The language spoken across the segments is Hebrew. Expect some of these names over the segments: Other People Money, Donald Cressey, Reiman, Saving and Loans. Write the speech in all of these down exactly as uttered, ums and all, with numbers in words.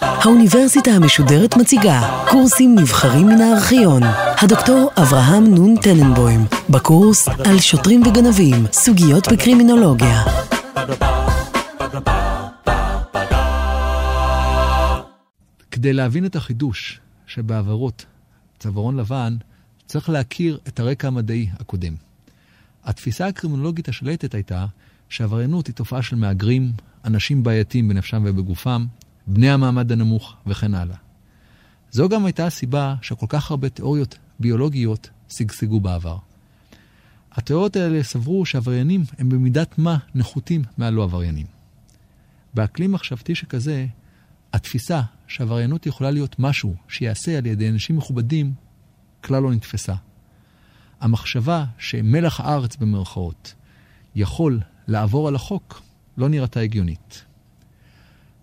האוניברסיטה המשודרת מציגה קורסים נבחרים מן הארכיון. הדוקטור אברהם נונטננבוים, בקורס על שוטרים וגנבים, סוגיות בקרימינולוגיה. כדי להבין את החידוש שבעברות צווארון לבן, צריך להכיר את הרקע המדעי הקודם. התפיסה הקרימינולוגית השלטת הייתה שעבריינות היא תופעה של מאגרים, אנשים בעייתיים בנפשם ובגופם, בני המעמד הנמוך וכן הלאה. זו גם הייתה הסיבה שכל כך הרבה תיאוריות ביולוגיות סגסגו בעבר. התיאוריות האלה סברו שעבריינים הם במידת מה נחותים מהלא עבריינים. באקלים מחשבתי שכזה, התפיסה שעבריינות יכולה להיות משהו שיעשה על ידי אנשים מכובדים, כלל לא נתפסה. המחשבה שמלח הארץ במרכאות יכול לעבור על החוק לא נראתה הגיונית.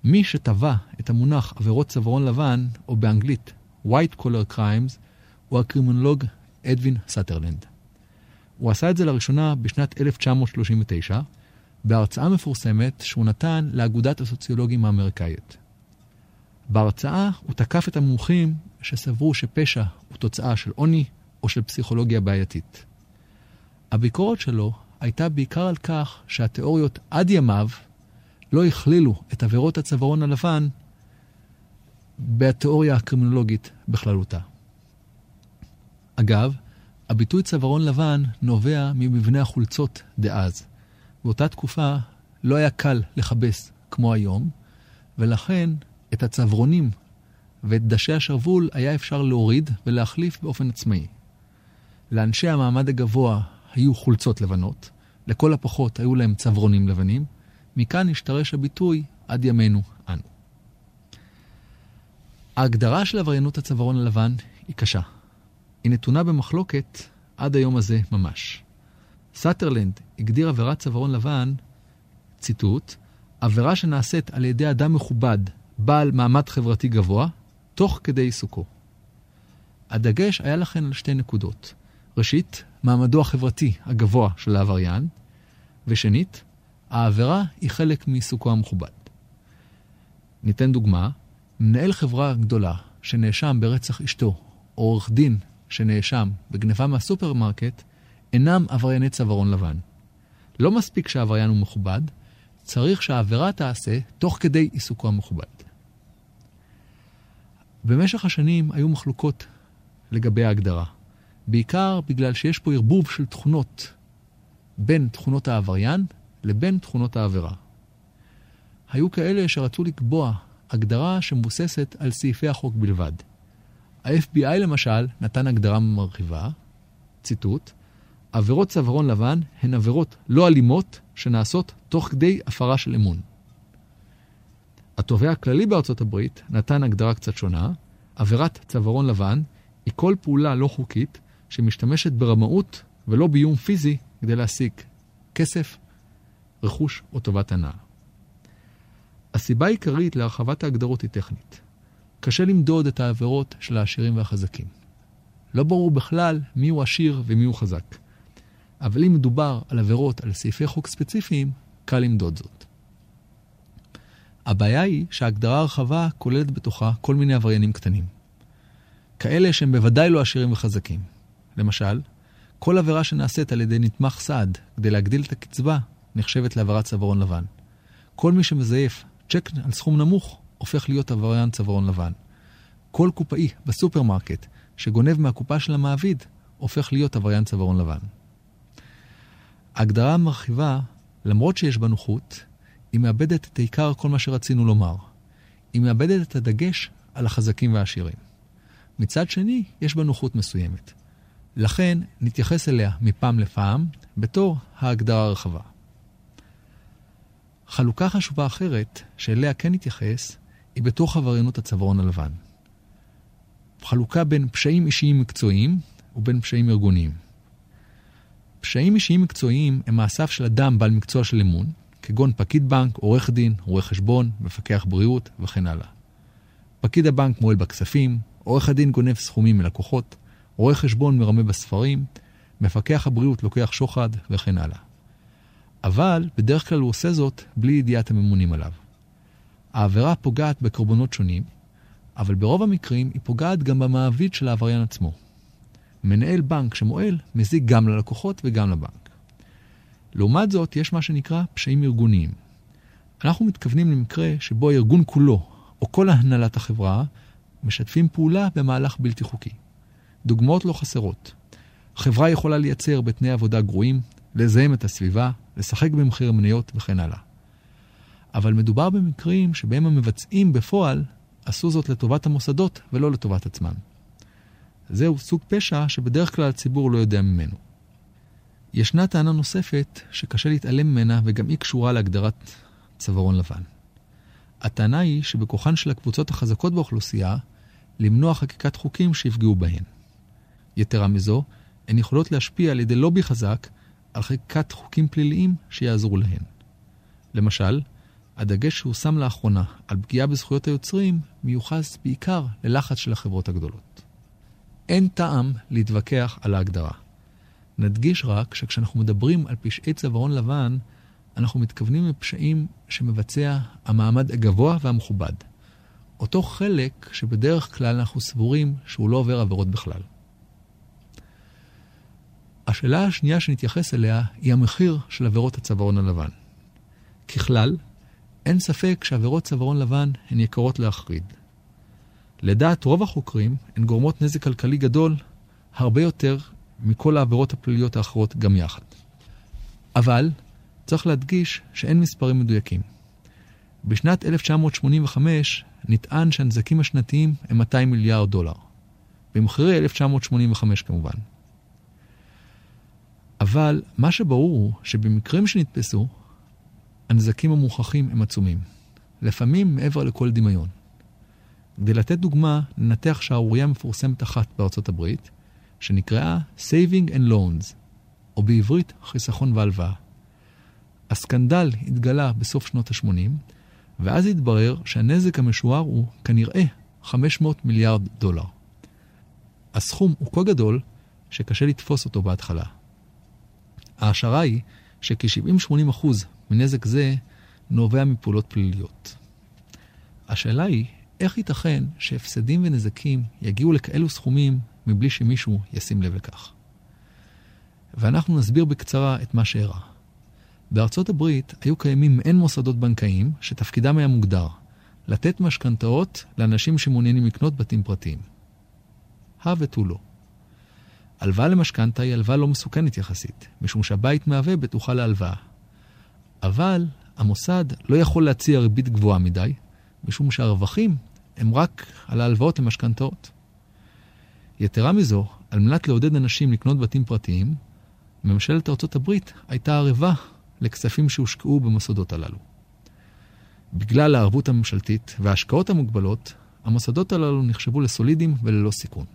מי שטבע את המונח עבירות צווארון לבן, או באנגלית White Collar Crimes, הוא הקרימינולוג אדווין סאטרלנד. הוא עשה את זה לראשונה בשנת אלף תשע מאות שלושים ותשע, בהרצאה מפורסמת שהוא נתן לאגודת הסוציולוגים האמריקאית. בהרצאה הוא תקף את המומחים שסברו שפשע הוא תוצאה של עוני או של פסיכולוגיה בעייתית. הביקורת שלו הייתה בעיקר על כך שהתיאוריות עד ימיו לא הכלילו את עבירות הצווארון הלבן בתיאוריה הקרימינולוגית בכללותה. אגב, הביטוי צווארון לבן נובע ממבנה החולצות דאז. באותה תקופה לא היה קל לחבש כמו היום, ולכן את הצווארונים ואת דשי השרבול היה אפשר להוריד ולהחליף באופן עצמאי. לאנשי המעמד הגבוה היו חולצות לבנות, לכל הפחות היו להם צווארונים לבנים, מכאן השתרש הביטוי עד ימינו אנו. ההגדרה של עבריינות הצווארון הלבן היא קשה. היא נתונה במחלוקת עד היום הזה ממש. סאטרלנד הגדיר עבירת צווארון לבן, ציטוט, עבירה שנעשית על ידי אדם מכובד, בעל מעמד חברתי גבוה, תוך כדי עיסוקו. הדגש היה לכן על שתי נקודות. ראשית, מעמדו החברתי הגבוה של העבריין, ושנית, העבירה היא חלק מעיסוקו המכובד. ניתן דוגמה, מנהל חברה גדולה שנאשם ברצח אשתו, או עורך דין שנאשם בגניבה מהסופרמרקט, אינם עברייני צווארון לבן. לא מספיק שהעבריין הוא מכובד, צריך שהעבירה תעשה תוך כדי עיסוקו המכובד. במשך השנים היו מחלוקות לגבי ההגדרה, בעיקר בגלל שיש פה ערבוב של תכונות בין תכונות העבריין לבין תכונות העבירה. היו כאלה שרצו לקבוע הגדרה שמבוססת על סעיפי החוק בלבד. ה-אף בי איי למשל נתן הגדרה מרחיבה, ציטוט, עבירות צווארון לבן הן עבירות לא אלימות שנעשות תוך כדי הפרה של אמון. התובע הכללי בארצות הברית נתן הגדרה קצת שונה, עבירת צווארון לבן היא כל פעולה לא חוקית שמשתמשת ברמאות ולא באיום פיזי כדי להשיג כסף, רכוש או טובת הנאה. הסיבה העיקרית להרחבת ההגדרות היא טכנית. קשה למדוד את העבירות של העשירים והחזקים. לא ברור בכלל מי הוא עשיר ומי הוא חזק. אבל אם מדובר על עבירות על סעיפי חוק ספציפיים, קל למדוד זאת. הבעיה היא שההגדרה הרחבה כוללת בתוכה כל מיני עבריינים קטנים. כאלה שהם בוודאי לא עשירים וחזקים. למשל, כל עבירה שנעשית על ידי נתמך סעד כדי להגדיל את הקצבה, נחשבת לעברת צווארון לבן. כל מי שמזייף צ'ק על סכום נמוך הופך להיות עבריין צווארון לבן. כל קופאי בסופרמרקט שגונב מהקופה של המעביד הופך להיות עבריין צווארון לבן. ההגדרה המרחיבה, למרות שיש בה נוחות, היא מאבדת את העיקר כל מה שרצינו לומר. היא מאבדת את הדגש על החזקים והעשירים. מצד שני, יש בה נוחות מסוימת. לכן נתייחס אליה מפעם לפעם בתור ההגדרה הרחבה. חלוקה חשובה אחרת, שאליה כן התייחס, היא בתוך עבריינות הצווארון הלבן. חלוקה בין פשעים אישיים מקצועיים ובין פשעים ארגוניים. פשעים אישיים מקצועיים הם מאסף של אדם בעל מקצוע של אמון, כגון פקיד בנק, עורך דין, רואה חשבון, מפקח בריאות וכן הלאה. פקיד הבנק מועל בכספים, עורך הדין גונב סכומים מלקוחות, רואה חשבון מרמה בספרים, מפקח הבריאות לוקח שוחד וכן הלאה. אבל בדרך כלל הוא עושה זאת בלי ידיעת הממונים עליו. העבירה פוגעת בקורבנות שונים, אבל ברוב המקרים היא פוגעת גם במעביד של העבריין עצמו. מנהל בנק שמועל מזיק גם ללקוחות וגם לבנק. לעומת זאת, יש מה שנקרא פשעים ארגוניים. אנחנו מתכוונים למקרה שבו הארגון כולו, או כל הנהלת החברה, משתפים פעולה במהלך בלתי חוקי. דוגמאות לא חסרות. חברה יכולה לייצר בתנאי עבודה גרועים, לזהם את הסביבה, לשחק במחיר מניות וכן הלאה. אבל מדובר במקרים שבהם המבצעים בפועל עשו זאת לטובת המוסדות ולא לטובת עצמם. זהו סוג פשע שבדרך כלל הציבור לא יודע ממנו. ישנה טענה נוספת שקשה להתעלם ממנה וגם היא קשורה להגדרת צווארון לבן. הטענה היא שבכוחן של הקבוצות החזקות באוכלוסייה למנוע חקיקת חוקים שיפגעו בהן. יתרה מזו, הן יכולות להשפיע על ידי לובי חזק על חקיקת חוקים פליליים שיעזרו להן. למשל, הדגש שהוא שם לאחרונה על פגיעה בזכויות היוצרים מיוחס בעיקר ללחץ של החברות הגדולות. אין טעם להתווכח על ההגדרה. נדגיש רק שכשאנחנו מדברים על פשעי צווארון לבן, אנחנו מתכוונים לפשעים שמבצע המעמד הגבוה והמכובד. אותו חלק שבדרך כלל אנחנו סבורים שהוא לא עובר עבירות בכלל. השאלה השנייה שנתייחס אליה היא המחיר של עבירות הצווארון הלבן. ככלל, אין ספק שעבירות צווארון לבן הן יקרות להחריד. לדעת רוב החוקרים הן גורמות נזק כלכלי גדול הרבה יותר מכל העבירות הפליליות האחרות גם יחד. אבל צריך להדגיש שאין מספרים מדויקים. בשנת אלף תשע מאות שמונים וחמש נטען שהנזקים השנתיים הם מאתיים מיליארד דולר. במחירי אלף תשע מאות שמונים וחמש כמובן. אבל מה שברור הוא שבמקרים שנתפסו, הנזקים המוכחים הם עצומים, לפעמים מעבר לכל דמיון. כדי לתת דוגמה, ננתח שערורייה מפורסמת אחת בארצות הברית, שנקראה Saving and Loans, או בעברית חיסכון והלוואה. הסקנדל התגלה בסוף שנות ה-שמונים, ואז התברר שהנזק המשוער הוא כנראה חמש מאות מיליארד דולר. הסכום הוא כה גדול שקשה לתפוס אותו בהתחלה. ההשערה היא שכ-שבעים עד שמונים אחוז מנזק זה נובע מפעולות פליליות. השאלה היא, איך ייתכן שהפסדים ונזקים יגיעו לכאלו סכומים מבלי שמישהו ישים לב לכך? ואנחנו נסביר בקצרה את מה שאירע. בארצות הברית היו קיימים מעין מוסדות בנקאים שתפקידם היה מוגדר, לתת משכנתאות לאנשים שמעוניינים לקנות בתים פרטיים. הוותו לא. הלוואה למשכנתה היא הלוואה לא מסוכנת יחסית, משום שהבית מהווה בטוחה להלוואה. אבל המוסד לא יכול להציע ריבית גבוהה מדי, משום שהרווחים הם רק על ההלוואות למשכנתאות. יתרה מזו, על מנת לעודד אנשים לקנות בתים פרטיים, ממשלת ארצות הברית הייתה ערבה לכספים שהושקעו במוסדות הללו. בגלל הערבות הממשלתית וההשקעות המוגבלות, המוסדות הללו נחשבו לסולידים וללא סיכון.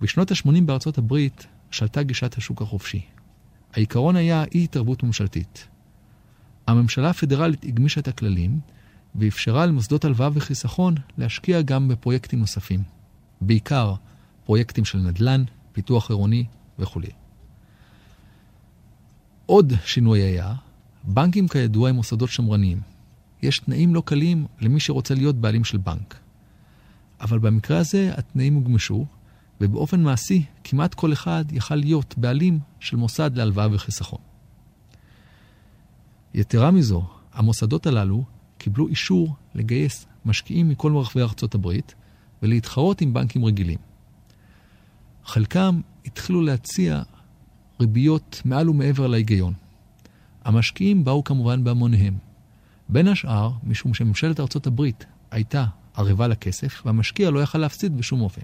בשנות ה-שמונים בארצות הברית שלטה גישת השוק החופשי. העיקרון היה אי-התערבות ממשלתית. הממשלה הפדרלית הגמישה את הכללים ואפשרה למוסדות הלוואה וחיסכון להשקיע גם בפרויקטים נוספים, בעיקר פרויקטים של נדל"ן, פיתוח עירוני וכו'. עוד שינוי היה, בנקים כידוע הם מוסדות שמרניים. יש תנאים לא קלים למי שרוצה להיות בעלים של בנק. אבל במקרה הזה התנאים הוגמשו, ובאופן מעשי כמעט כל אחד יכל להיות בעלים של מוסד להלוואה וחיסכון. יתרה מזו, המוסדות הללו קיבלו אישור לגייס משקיעים מכל מרחבי ארצות הברית ולהתחרות עם בנקים רגילים. חלקם התחילו להציע ריביות מעל ומעבר להיגיון. המשקיעים באו כמובן בהמוניהם. בין השאר, משום שממשלת ארצות הברית הייתה ערבה לכסף והמשקיע לא יכל להפסיד בשום אופן.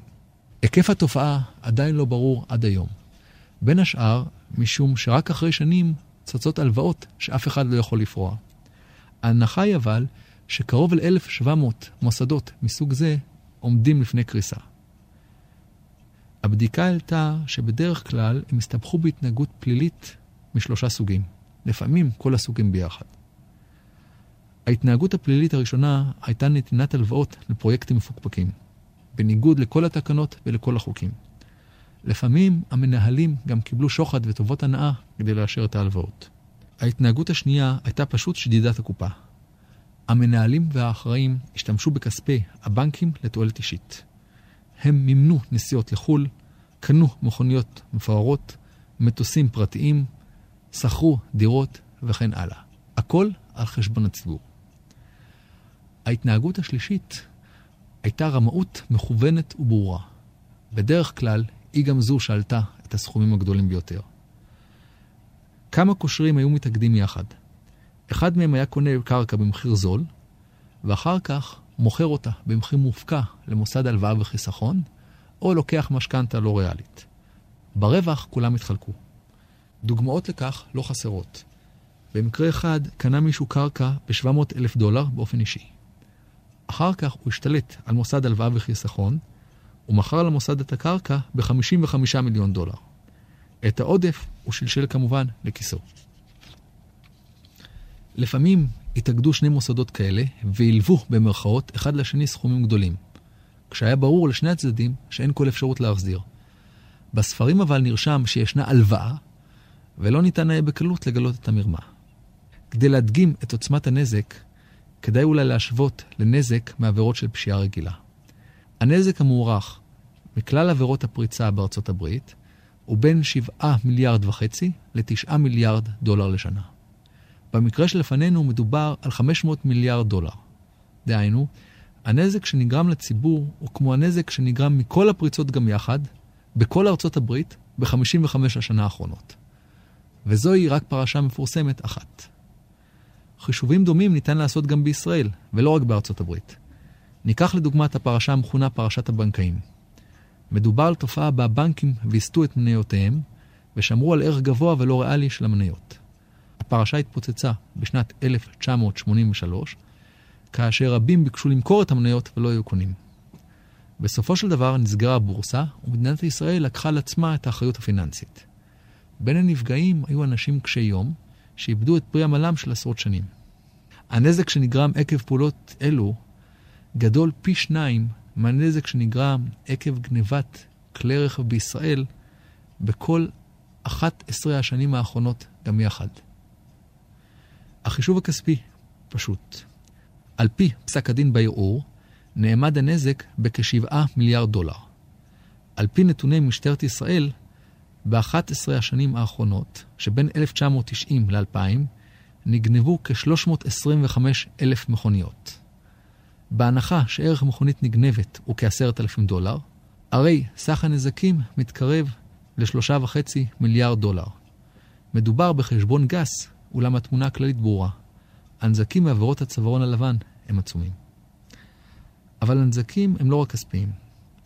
היקף התופעה עדיין לא ברור עד היום. בין השאר, משום שרק אחרי שנים צצות הלוואות שאף אחד לא יכול לפרוע. ההנחה היא אבל שקרוב ל-אלף ושבע מאות מוסדות מסוג זה עומדים לפני קריסה. הבדיקה העלתה שבדרך כלל הם הסתבכו בהתנהגות פלילית משלושה סוגים, לפעמים כל הסוגים ביחד. ההתנהגות הפלילית הראשונה הייתה נתינת הלוואות לפרויקטים מפוקפקים, בניגוד לכל התקנות ולכל החוקים. לפעמים המנהלים גם קיבלו שוחד וטובות הנאה כדי לאשר את ההלוואות. ההתנהגות השנייה הייתה פשוט שדידת הקופה. המנהלים והאחראים השתמשו בכספי הבנקים לתועלת אישית. הם מימנו נסיעות לחול, קנו מכוניות מפוארות, מטוסים פרטיים, שכרו דירות וכן הלאה. הכל על חשבון הציבור. ההתנהגות השלישית הייתה רמאות מכוונת וברורה. בדרך כלל היא גם זו שעלתה את הסכומים הגדולים ביותר. כמה קושרים היו מתאגדים יחד. אחד מהם היה קונה קרקע במחיר זול, ואחר כך מוכר אותה במחיר מופקע למוסד הלוואה וחיסכון, או לוקח משכנתה לא ריאלית. ברווח כולם התחלקו. דוגמאות לכך לא חסרות. במקרה אחד קנה מישהו קרקע ב-שבע מאות אלף דולר באופן אישי. אחר כך הוא השתלט על מוסד הלוואה וחיסכון, ומכר למוסד את הקרקע ב-חמישים וחמישה מיליון דולר. את העודף הוא שלשל כמובן לכיסו. לפעמים התאגדו שני מוסדות כאלה והלוו במרכאות אחד לשני סכומים גדולים, כשהיה ברור לשני הצדדים שאין כל אפשרות להחזיר. בספרים אבל נרשם שישנה הלוואה, ולא ניתן היה בקלות לגלות את המרמה. כדי להדגים את עוצמת הנזק, כדאי אולי להשוות לנזק מעבירות של פשיעה רגילה. הנזק המוערך מכלל עבירות הפריצה בארצות הברית הוא בין שבעה מיליארד וחצי ל-תשעה מיליארד דולר לשנה. במקרה שלפנינו מדובר על חמש מאות מיליארד דולר. דהיינו, הנזק שנגרם לציבור הוא כמו הנזק שנגרם מכל הפריצות גם יחד, בכל ארצות הברית, ב-חמישים וחמש השנה האחרונות. וזוהי רק פרשה מפורסמת אחת. חישובים דומים ניתן לעשות גם בישראל, ולא רק בארצות הברית. ניקח לדוגמה את הפרשה המכונה פרשת הבנקאים. מדובר על תופעה בה הבנקים ויסטו את מניותיהם, ושמרו על ערך גבוה ולא ריאלי של המניות. הפרשה התפוצצה בשנת אלף תשע מאות שמונים ושלוש, כאשר רבים ביקשו למכור את המניות ולא היו קונים. בסופו של דבר נסגרה הבורסה, ומדינת ישראל לקחה לעצמה את האחריות הפיננסית. בין הנפגעים היו אנשים קשי יום, שאיבדו את פרי המלם של עשרות שנים. הנזק שנגרם עקב פעולות אלו גדול פי שניים מהנזק שנגרם עקב גניבת כלי רכב בישראל בכל אחת עשרה השנים האחרונות גם יחד. החישוב הכספי פשוט. על פי פסק הדין בערעור, נאמד הנזק בכ-שבעה מיליארד דולר. על פי נתוני משטרת ישראל, ב-אחת עשרה השנים האחרונות, שבין אלף תשע מאות תשעים ל-אלפיים, נגנבו כ-שלוש מאות עשרים וחמש אלף מכוניות. בהנחה שערך מכונית נגנבת הוא כ-עשרת אלפים דולר, הרי סך הנזקים מתקרב ל-שלוש וחצי מיליארד דולר. מדובר בחשבון גס, אולם התמונה הכללית ברורה. הנזקים מעבירות הצווארון הלבן הם עצומים. אבל הנזקים הם לא רק כספיים.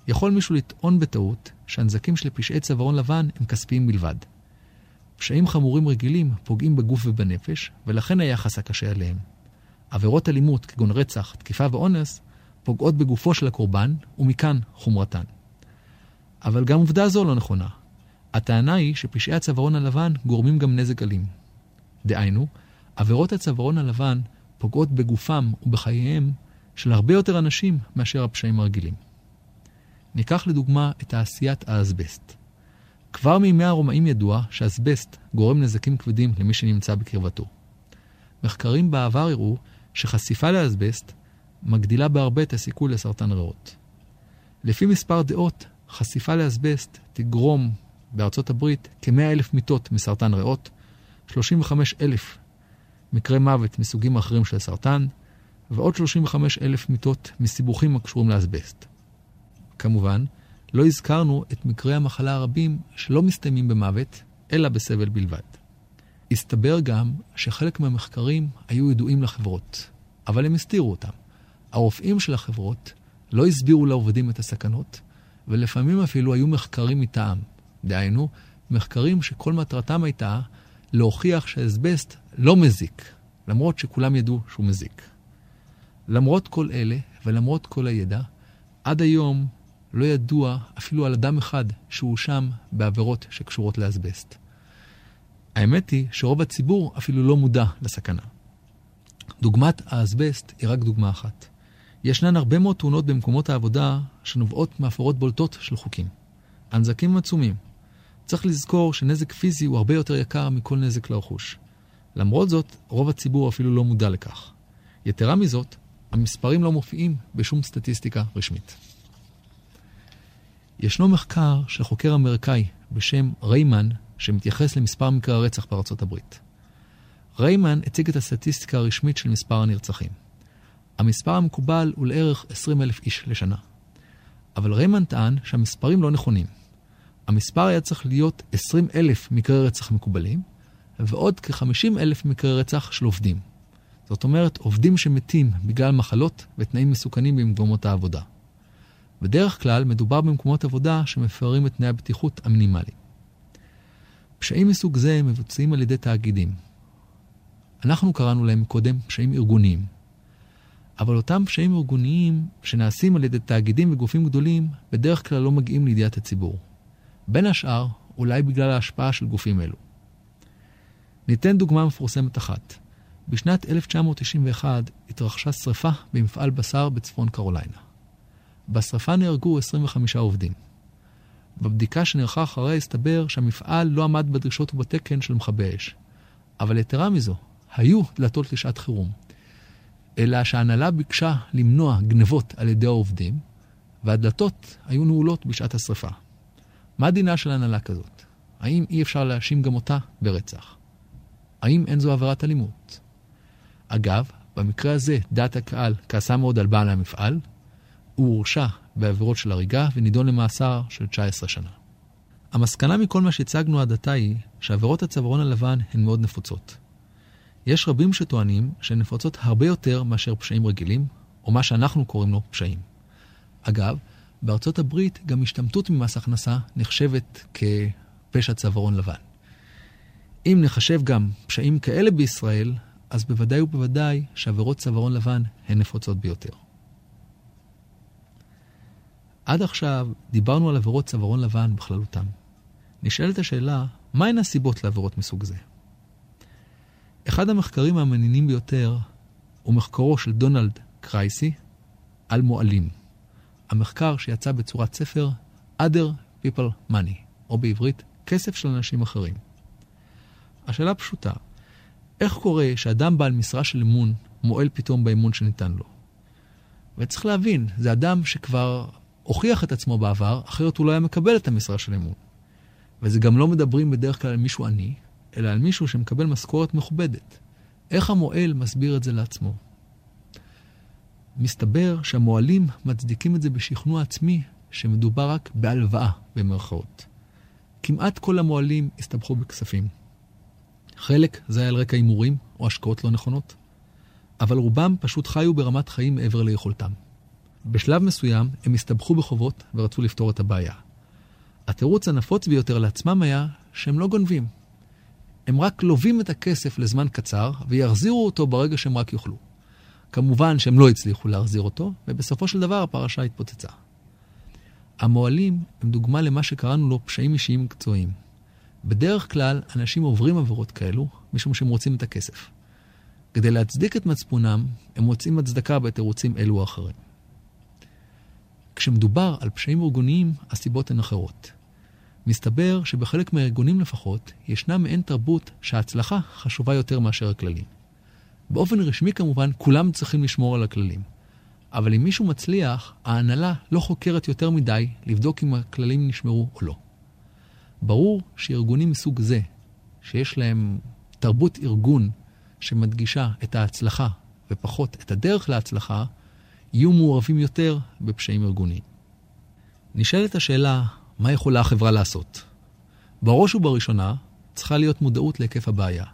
יכול מישהו לטעון בטעות שהנזקים של פשעי צווארון לבן הם כספיים בלבד. פשעים חמורים רגילים פוגעים בגוף ובנפש, ולכן היחס הקשה עליהם. עבירות אלימות כגון רצח, תקיפה ואונס פוגעות בגופו של הקורבן, ומכאן חומרתן. אבל גם עובדה זו לא נכונה. הטענה היא שפשעי הצווארון הלבן גורמים גם נזק אלים. דהיינו, עבירות הצווארון הלבן פוגעות בגופם ובחייהם של הרבה יותר אנשים מאשר הפשעים הרגילים. ניקח לדוגמה את תעשיית האזבסט. כבר מימי הרומאים ידוע שהאזבסט גורם נזקים כבדים למי שנמצא בקרבתו. מחקרים בעבר הראו שחשיפה לאזבסט מגדילה בהרבה את הסיכוי לסרטן ריאות. לפי מספר דעות, חשיפה לאזבסט תגרום בארצות הברית כ-מאה אלף מיטות מסרטן ריאות, שלושים וחמישה אלף מקרי מוות מסוגים אחרים של סרטן, ועוד שלושים וחמישה אלף מיטות מסיבוכים הקשורים לאזבסט. כמובן, לא הזכרנו את מקרי המחלה הרבים שלא מסתיימים במוות, אלא בסבל בלבד. הסתבר גם שחלק מהמחקרים היו ידועים לחברות, אבל הם הסתירו אותם. הרופאים של החברות לא הסבירו לעובדים את הסכנות, ולפעמים אפילו היו מחקרים מטעם. דהיינו, מחקרים שכל מטרתם הייתה להוכיח שהאזבסט לא מזיק, למרות שכולם ידעו שהוא מזיק. למרות כל אלה ולמרות כל הידע, עד היום לא ידוע אפילו על אדם אחד שהוא שם בעבירות שקשורות לאזבסט. האמת היא שרוב הציבור אפילו לא מודע לסכנה. דוגמת האזבסט היא רק דוגמה אחת. ישנן הרבה מאוד תאונות במקומות העבודה שנובעות מהפרות בולטות של חוקים. הנזקים עצומים. צריך לזכור שנזק פיזי הוא הרבה יותר יקר מכל נזק לרכוש. למרות זאת, רוב הציבור אפילו לא מודע לכך. יתרה מזאת, המספרים לא מופיעים בשום סטטיסטיקה רשמית. ישנו מחקר של חוקר אמריקאי בשם ריימן, שמתייחס למספר מקרי הרצח בארצות הברית. ריימן הציג את הסטטיסטיקה הרשמית של מספר הנרצחים. המספר המקובל הוא לערך עשרים אלף איש לשנה. אבל ריימן טען שהמספרים לא נכונים. המספר היה צריך להיות עשרים אלף מקרי רצח מקובלים, ועוד כ-חמישים אלף מקרי רצח של עובדים. זאת אומרת, עובדים שמתים בגלל מחלות ותנאים מסוכנים במקומות העבודה. בדרך כלל מדובר במקומות עבודה שמפרים את תנאי הבטיחות המינימליים. פשעים מסוג זה מבוצעים על ידי תאגידים. אנחנו קראנו להם קודם פשעים ארגוניים. אבל אותם פשעים ארגוניים שנעשים על ידי תאגידים וגופים גדולים בדרך כלל לא מגיעים לידיעת הציבור. בין השאר, אולי בגלל ההשפעה של גופים אלו. ניתן דוגמה מפורסמת אחת. בשנת אלף תשע מאות תשעים ואחת התרחשה שריפה במפעל בשר בצפון קרוליינה. בשריפה נהרגו עשרים וחמישה עובדים. בבדיקה שנערכה אחריה הסתבר שהמפעל לא עמד בדרישות ובתקן של מכבי אש. אבל יתרה מזו, היו דלתות לשעת חירום. אלא שההנהלה ביקשה למנוע גנבות על ידי העובדים, והדלתות היו נעולות בשעת השריפה. מה דינה של הנהלה כזאת? האם אי אפשר להאשים גם אותה ברצח? האם אין זו עבירת אלימות? אגב, במקרה הזה דעת הקהל כעסה מאוד על בעל המפעל, הוא הורשע בעבירות של הריגה ונידון למאסר של תשע עשרה שנה. המסקנה מכל מה שהצגנו עד עתה היא שעבירות הצווארון הלבן הן מאוד נפוצות. יש רבים שטוענים שהן נפוצות הרבה יותר מאשר פשעים רגילים, או מה שאנחנו קוראים לו פשעים. אגב, בארצות הברית גם השתמטות ממס הכנסה נחשבת כפשע צווארון לבן. אם נחשב גם פשעים כאלה בישראל, אז בוודאי ובוודאי שעבירות צווארון לבן הן נפוצות ביותר. עד עכשיו דיברנו על עבירות צווארון לבן בכללותם. נשאלת השאלה, מהן הסיבות לעבירות מסוג זה? אחד המחקרים המעניינים ביותר הוא מחקרו של דונלד קרייסי על מועלים. המחקר שיצא בצורת ספר Other People Money, או בעברית כסף של אנשים אחרים. השאלה פשוטה, איך קורה שאדם בעל משרה של אמון מועל פתאום באמון שניתן לו? וצריך להבין, זה אדם שכבר הוכיח את עצמו בעבר, אחרת הוא לא היה מקבל את המשרה של אמון. וזה גם לא מדברים בדרך כלל על מישהו עני, אלא על מישהו שמקבל משכורת מכובדת. איך המועל מסביר את זה לעצמו? מסתבר שהמועלים מצדיקים את זה בשכנוע עצמי שמדובר רק בהלוואה במרכאות. כמעט כל המועלים הסתבכו בכספים. חלק זה היה על רקע אימורים או השקעות לא נכונות, אבל רובם פשוט חיו ברמת חיים מעבר ליכולתם. בשלב מסוים הם הסתבכו בחובות ורצו לפתור את הבעיה. התירוץ הנפוץ ביותר לעצמם היה שהם לא גונבים. הם רק לובים את הכסף לזמן קצר ויחזירו אותו ברגע שהם רק יוכלו. כמובן שהם לא הצליחו להחזיר אותו, ובסופו של דבר הפרשה התפוצצה. המועלים הם דוגמה למה שקראנו לו פשעים אישיים מקצועיים. בדרך כלל אנשים עוברים עבירות כאלו משום שהם רוצים את הכסף. כדי להצדיק את מצפונם, הם מוצאים הצדקה בתירוצים אלו או אחרים. כשמדובר על פשעים ארגוניים, הסיבות הן אחרות. מסתבר שבחלק מהארגונים לפחות, ישנה מעין תרבות שההצלחה חשובה יותר מאשר הכללים. באופן רשמי כמובן, כולם צריכים לשמור על הכללים. אבל אם מישהו מצליח, ההנהלה לא חוקרת יותר מדי לבדוק אם הכללים נשמרו או לא. ברור שארגונים מסוג זה, שיש להם תרבות ארגון שמדגישה את ההצלחה ופחות את הדרך להצלחה, יהיו מעורבים יותר בפשעים ארגוניים. נשאלת השאלה, מה יכולה החברה לעשות? בראש ובראשונה, צריכה להיות מודעות להיקף הבעיה.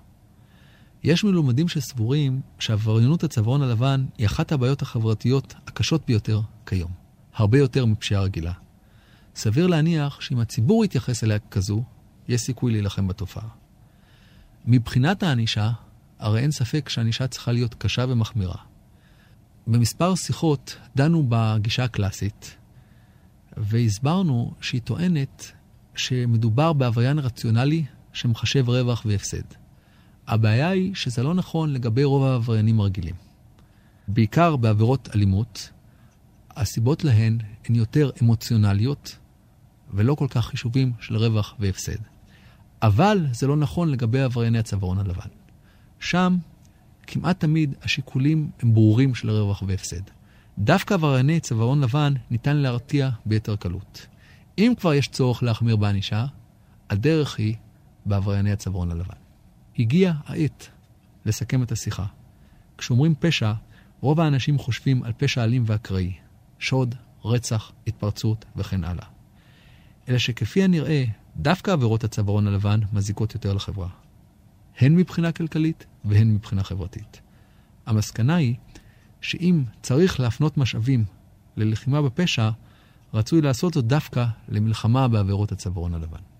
יש מלומדים שסבורים שעבריינות הצווארון הלבן היא אחת הבעיות החברתיות הקשות ביותר כיום, הרבה יותר מפשיעה רגילה. סביר להניח שאם הציבור יתייחס אליה כזו, יש סיכוי להילחם בתופעה. מבחינת הענישה, הרי אין ספק שהענישה צריכה להיות קשה ומחמירה. במספר שיחות דנו בגישה הקלאסית, והסברנו שהיא טוענת שמדובר בעבריין רציונלי שמחשב רווח והפסד. הבעיה היא שזה לא נכון לגבי רוב העבריינים הרגילים. בעיקר בעבירות אלימות, הסיבות להן הן יותר אמוציונליות, ולא כל כך חישובים של רווח והפסד. אבל זה לא נכון לגבי עברייני הצווארון הלבן. שם כמעט תמיד השיקולים הם ברורים של רווח והפסד. דווקא עברייני צווארון לבן ניתן להרתיע ביתר קלות. אם כבר יש צורך להחמיר בענישה, הדרך היא בעברייני הצווארון הלבן. הגיעה העת לסכם את השיחה. כשאומרים פשע, רוב האנשים חושבים על פשע אלים ואקראי, שוד, רצח, התפרצות וכן הלאה. אלא שכפי הנראה, דווקא עבירות הצווארון הלבן מזיקות יותר לחברה. הן מבחינה כלכלית והן מבחינה חברתית. המסקנה היא שאם צריך להפנות משאבים ללחימה בפשע, רצוי לעשות זאת דווקא למלחמה בעבירות הצווארון הלבן.